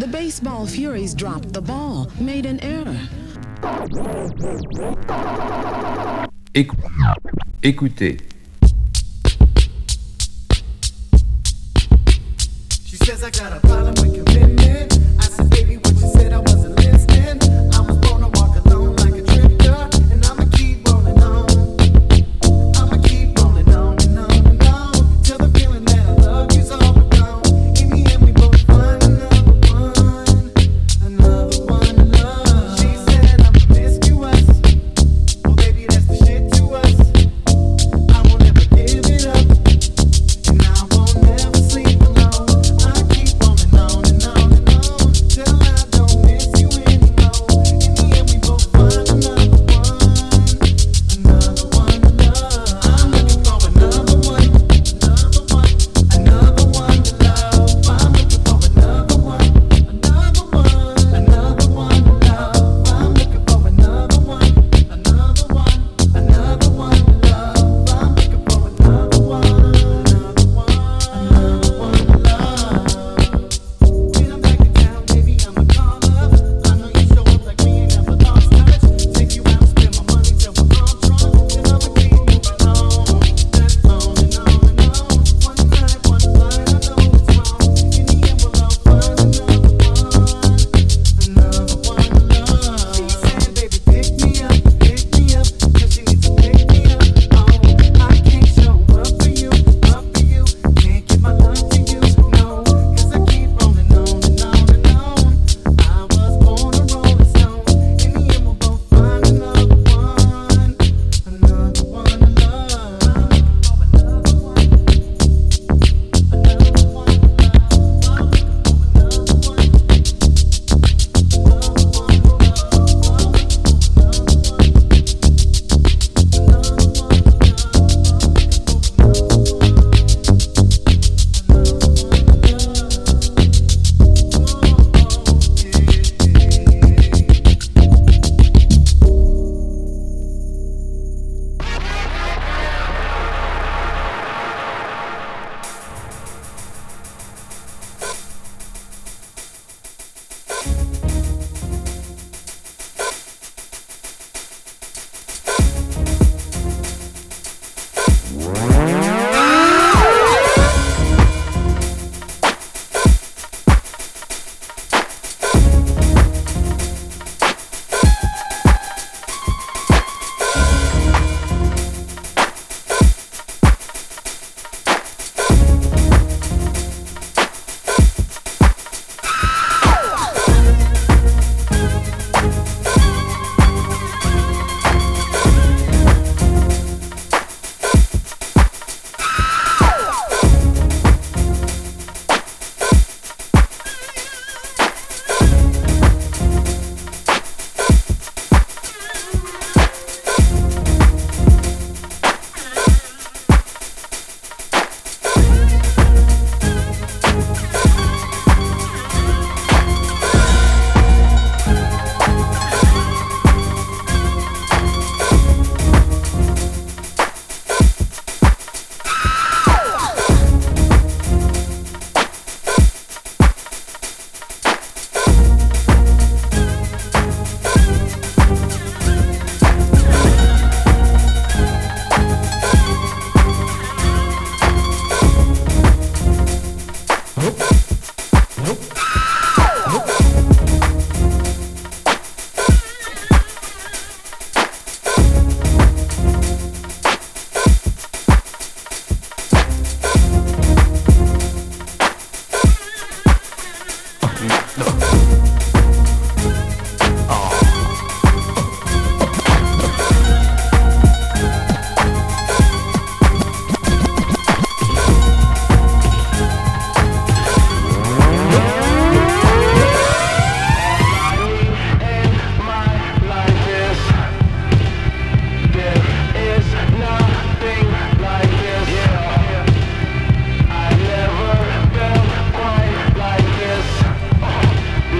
The baseball Furies dropped the ball, made an error. Écoutez. She says I got a problem with commitment. I said, baby, what you said, I wasn't listening. I was born to walk alone like a drifter, and I'ma keep rolling on. I'ma keep rolling on and on and on till the feeling that I love you's all but gone. In the end, we both find another one to love. She said I'm promiscuous. Well, baby, that's the shit to us. I won't ever give it up, and I won't ever sleep alone. I keep rolling on and on and on till I don't miss you anymore. In the end, we both find another one to love. I'm looking for another one to love. I'm looking for another one to love. I'm looking for another one to love. I'm looking for another one to love. When I'm back in town, baby, I'ma call up. I know you show up like we ain't never lost touch. Take you out, spend my money till we're all drunk, and I'ma keep moving on. That's on and on and on. One night, I know it's wrong. In the end, we'll all find another one to love. She said, baby, pick me up, 'cause she needs to pick me up. Oh, I can't show up for you. Can't give my love to you, no, 'cause I keep rolling on and on and on. I was born a rolling stone. In the end, we'll both find another one to love. I'm looking for another one to love. I'm looking for another one to love. I'm looking for another one to love. I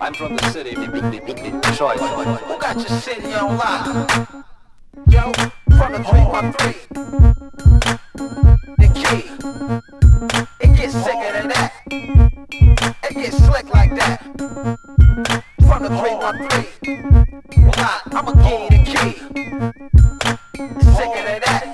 I'm from the city, Detroit. Who got your city on lock? Yo, from the 313. The key. It gets sicker than that. It gets slick like that. From the 313. Lock, I'ma give you the key. It's sicker than that.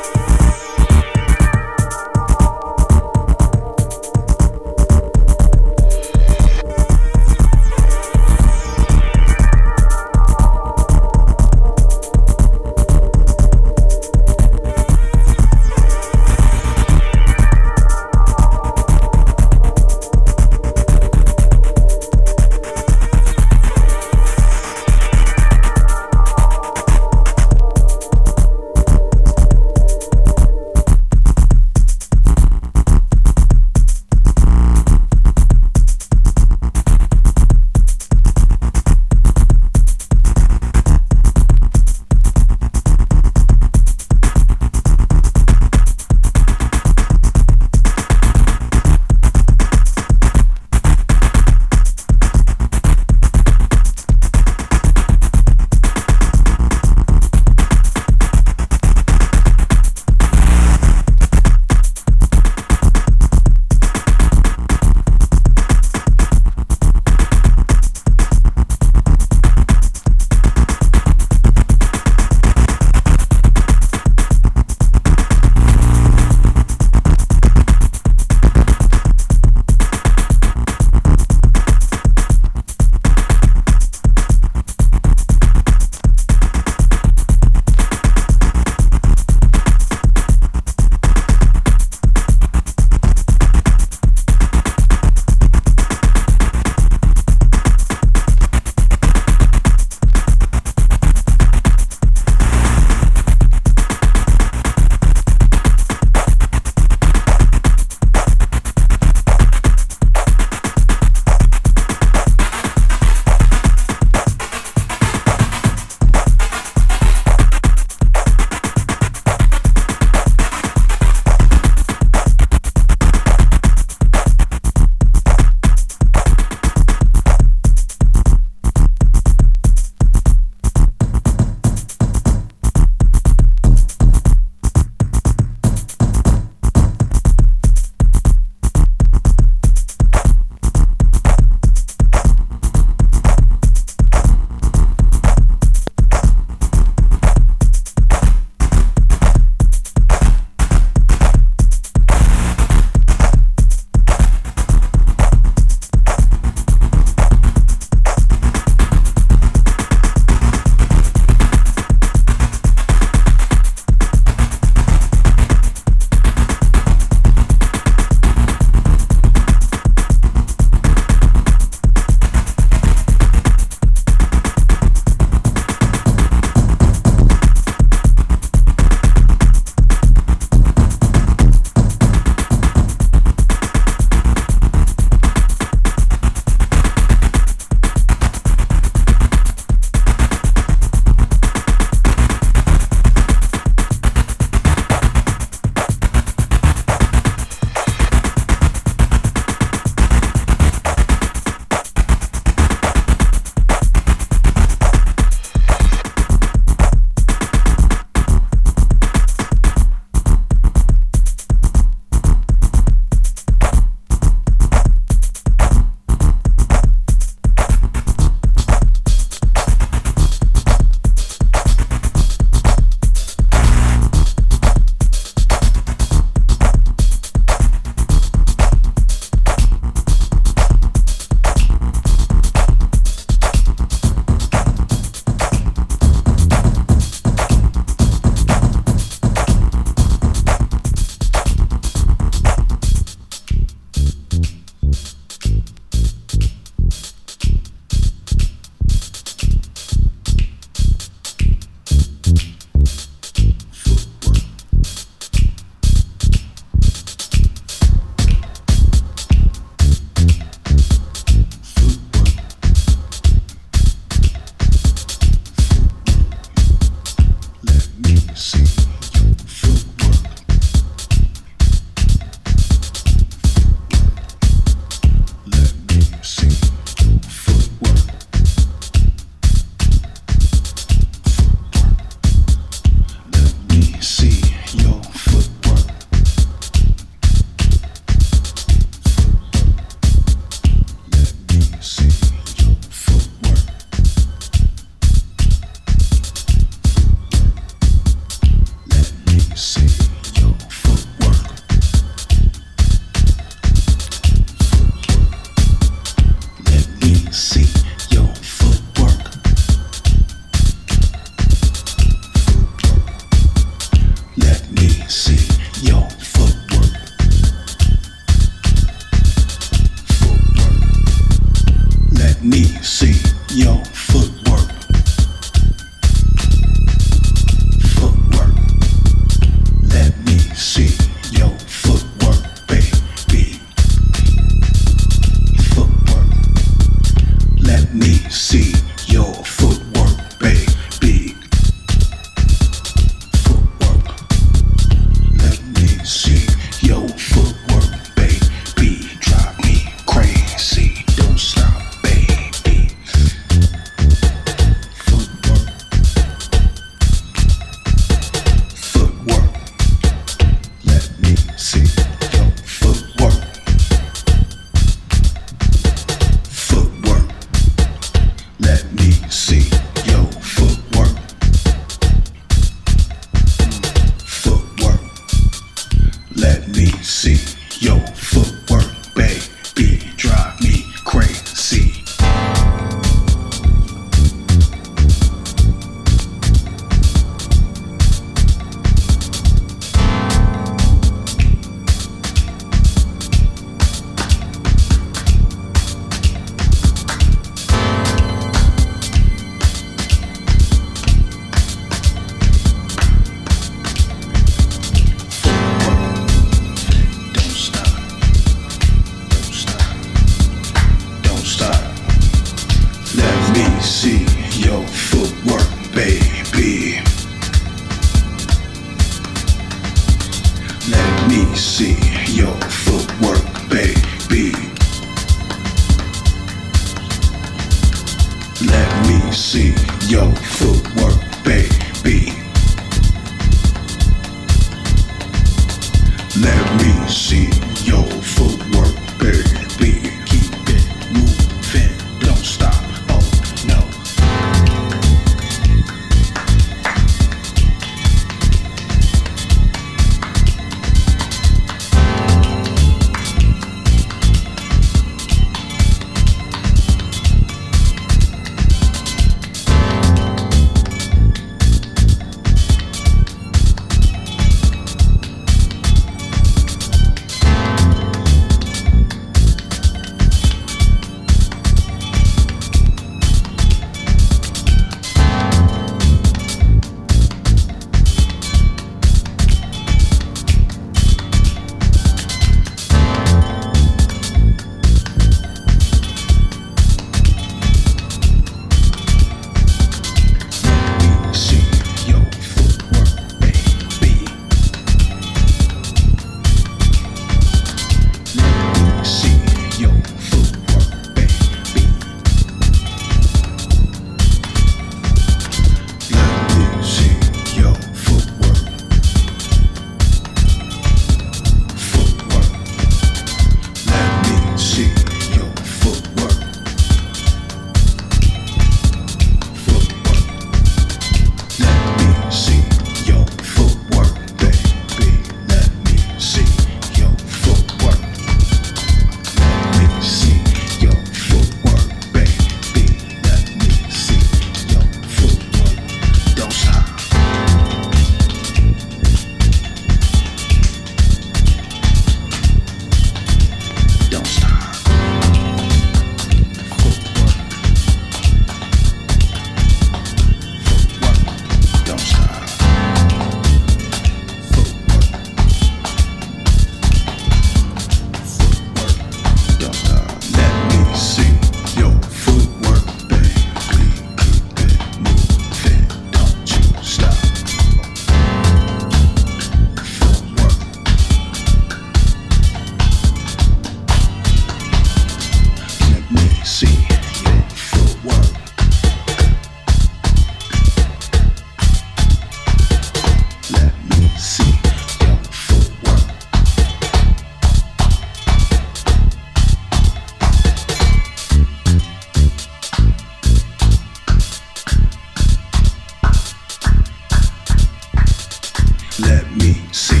Let me see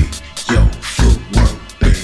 your footwork, baby.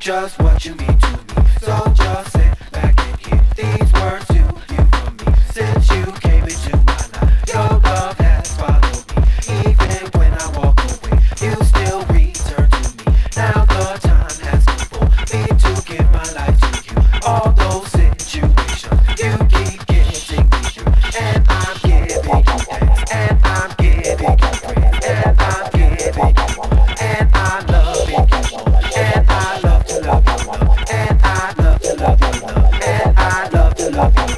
Just what you mean to me, so just sit back and hear these words to you from me. Since you came into my life, your love has followed me. Even when I walk away, you still return to me. Now the time has come for me to give my life to you. All those situations, you keep getting me through. And I'm giving you thanks, and I'm giving you praise, and I'm giving you more, and I'm loving you more, and I love to love you, and I love to love you, and I love to love you.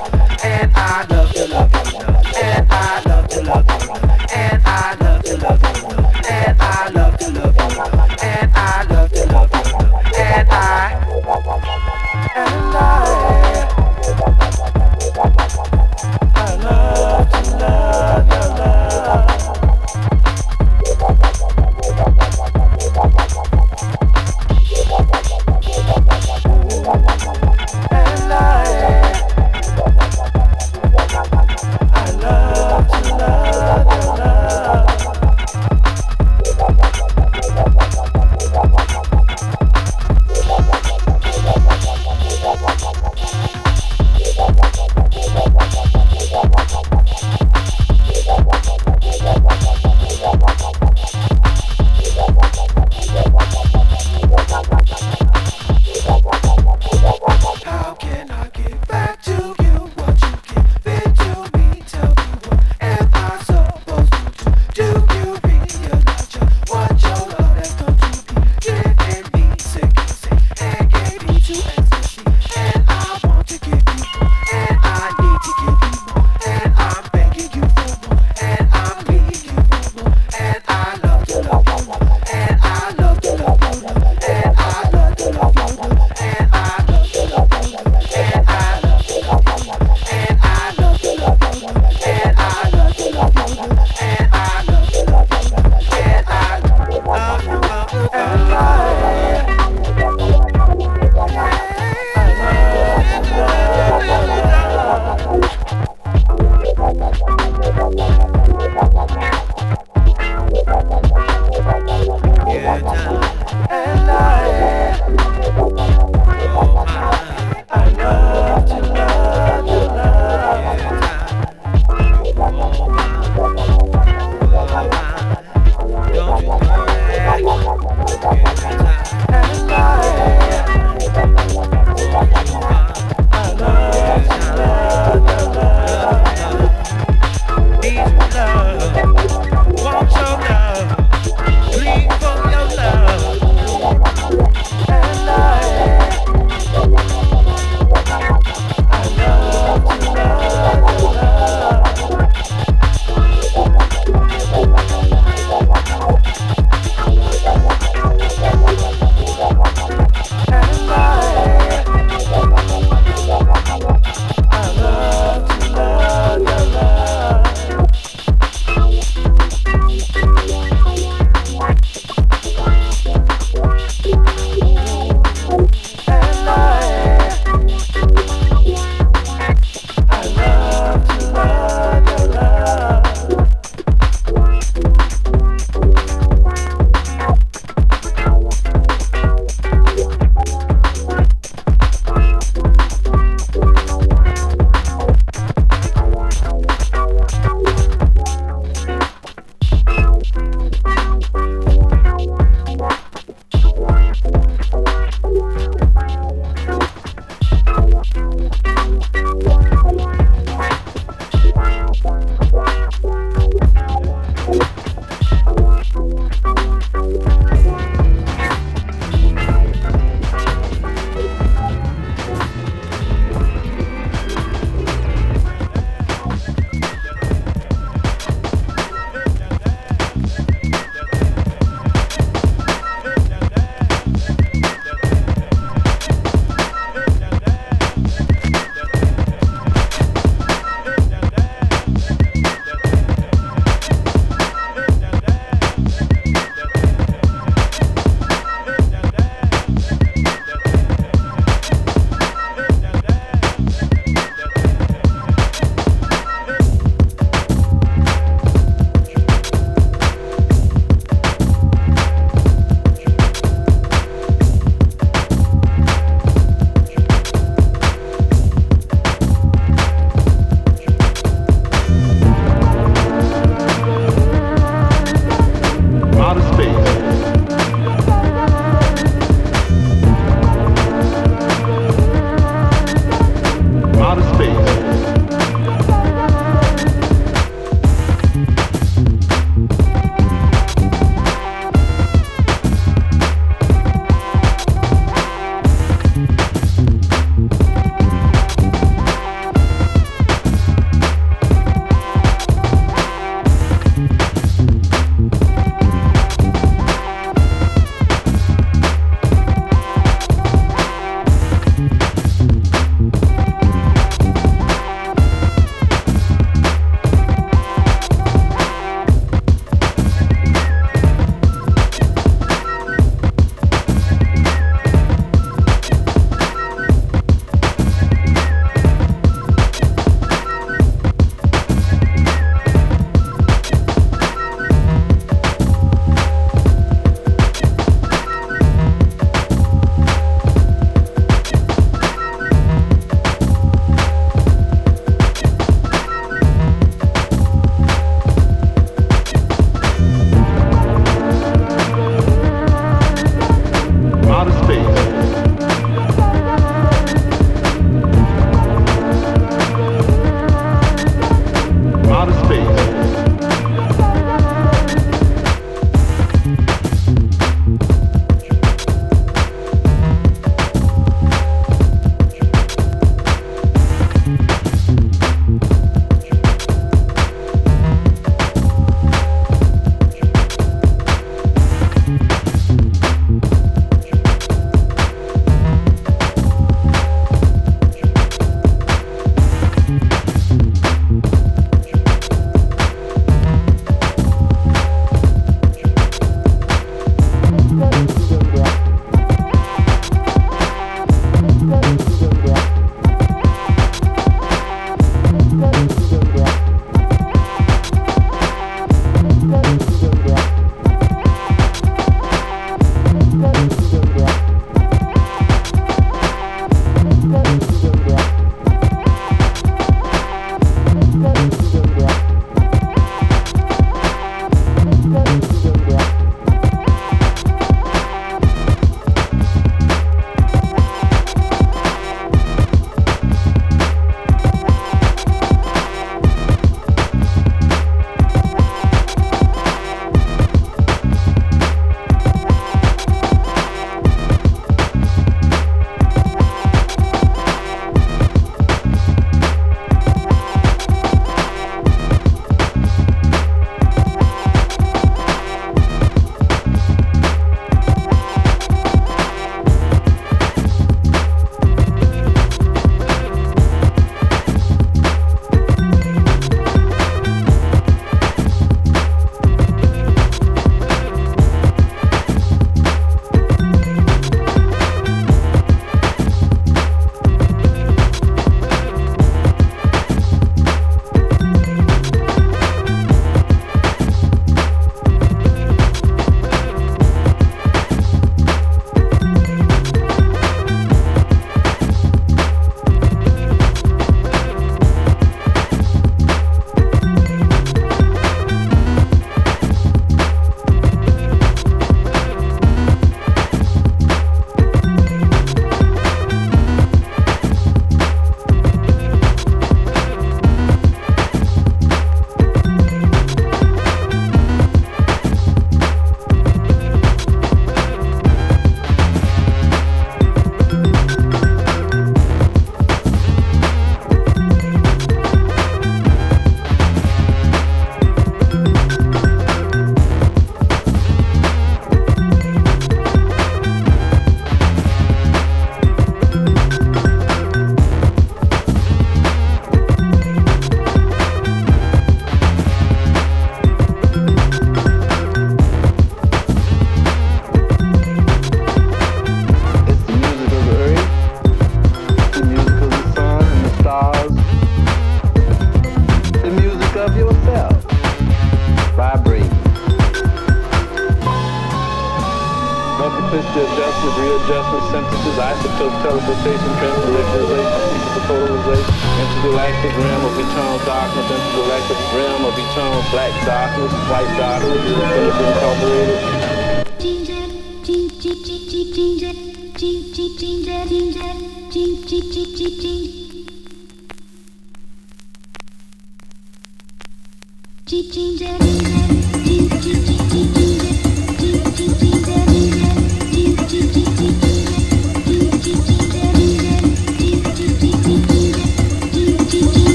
multiplicity adjustment, readjustment, synthesis, isotope teleportation, transliteration, superpolarization, intergalactic realm of eternal darkness, intergalactic realm of eternal black darkness, white darkness, infinite incorporated.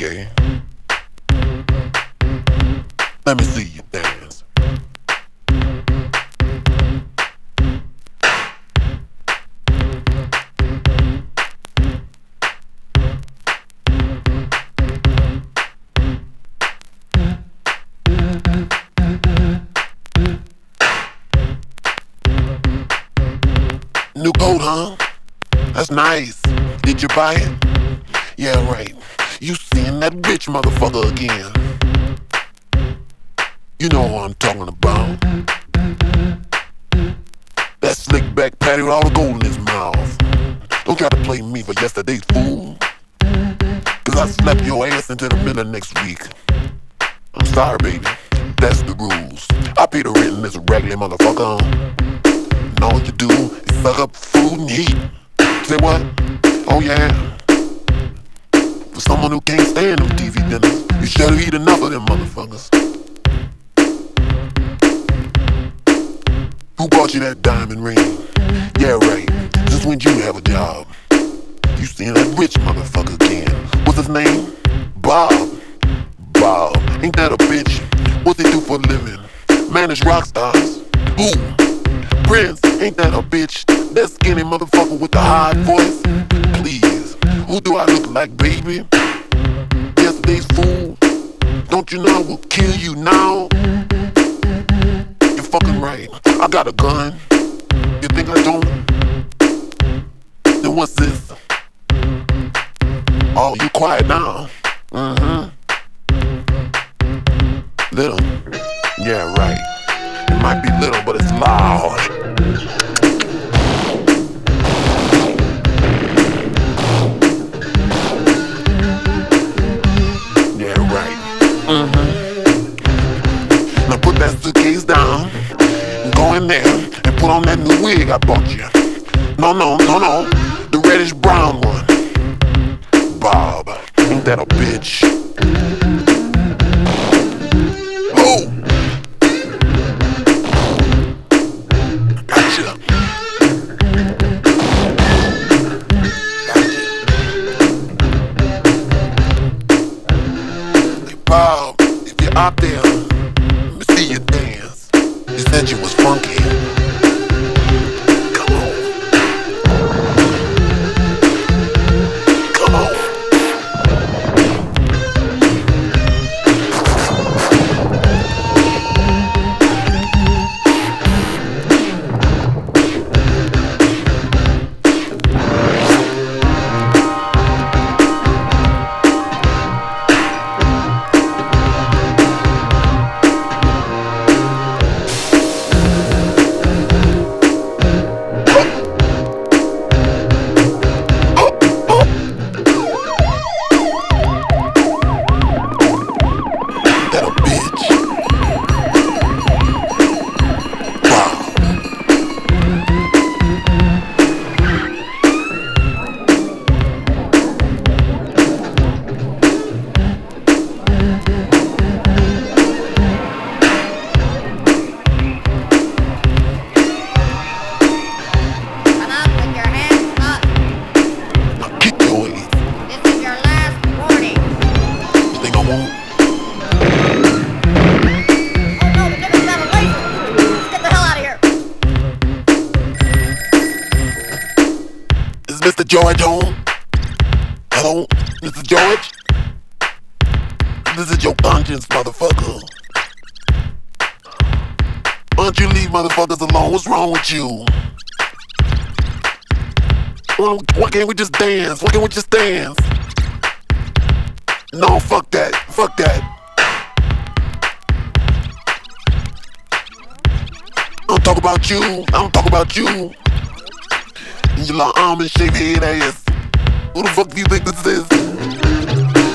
gay. Let me see you dance. New coat, huh? That's nice. Did you buy it? Yeah, right. You seeing that rich motherfucker again. You know what I'm talking about. That slick back patty with all the gold in his mouth. Don't try to play me for yesterday's fool, 'cause I slap your ass into the middle of next week. I'm sorry, baby. That's the rules. I pay the rent in this raggedy motherfucker. And all you do is suck up food and heat. Say what? Oh yeah. For someone who can't stand them TV dinners, you should've eaten enough of them motherfuckers. Who bought you that diamond ring? Yeah, right. Just when you have a job. You seen that rich motherfucker again. What's his name? Bob. Bob. Ain't that a bitch? What they do for a living? Manage rock stars. Who? Prince. Ain't that a bitch? That skinny motherfucker with the high voice? Please. Who do I look like, baby? Yesterday's fool. Don't you know I will kill you now? Fucking right. I got a gun. You think I don't? Then what's this? Oh, you quiet now. Little. Yeah, right. It might be little, but it's loud. Down, go in there and put on that new wig I bought you. No, the reddish brown one. Bob, ain't that a bitch? Oh, gotcha. Hey Bob, if you're out there, let me see you dance. You said you was funky. Come on. Come on. Mr. George home? Hello, Mr. George? This is your conscience, motherfucker. Why don't you leave motherfuckers alone? What's wrong with you? Why can't we just dance? Why can't we just dance? No, fuck that. Fuck that. I don't talk about you. I don't talk about you. Your little arm and shake head ass. Who the fuck do you think this is?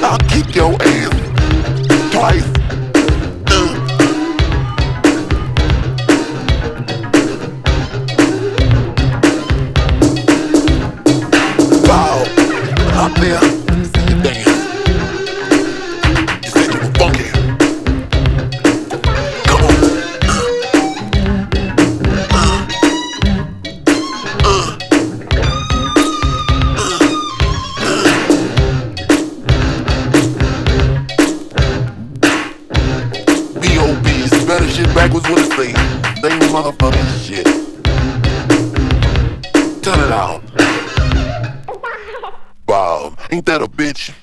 I'll kick your ass twice. Wow, out there, see you dance. You said you were funky. Come on. the shit backwards with a stay. They motherfucking shit. Turn it out. Wow, ain't that a bitch?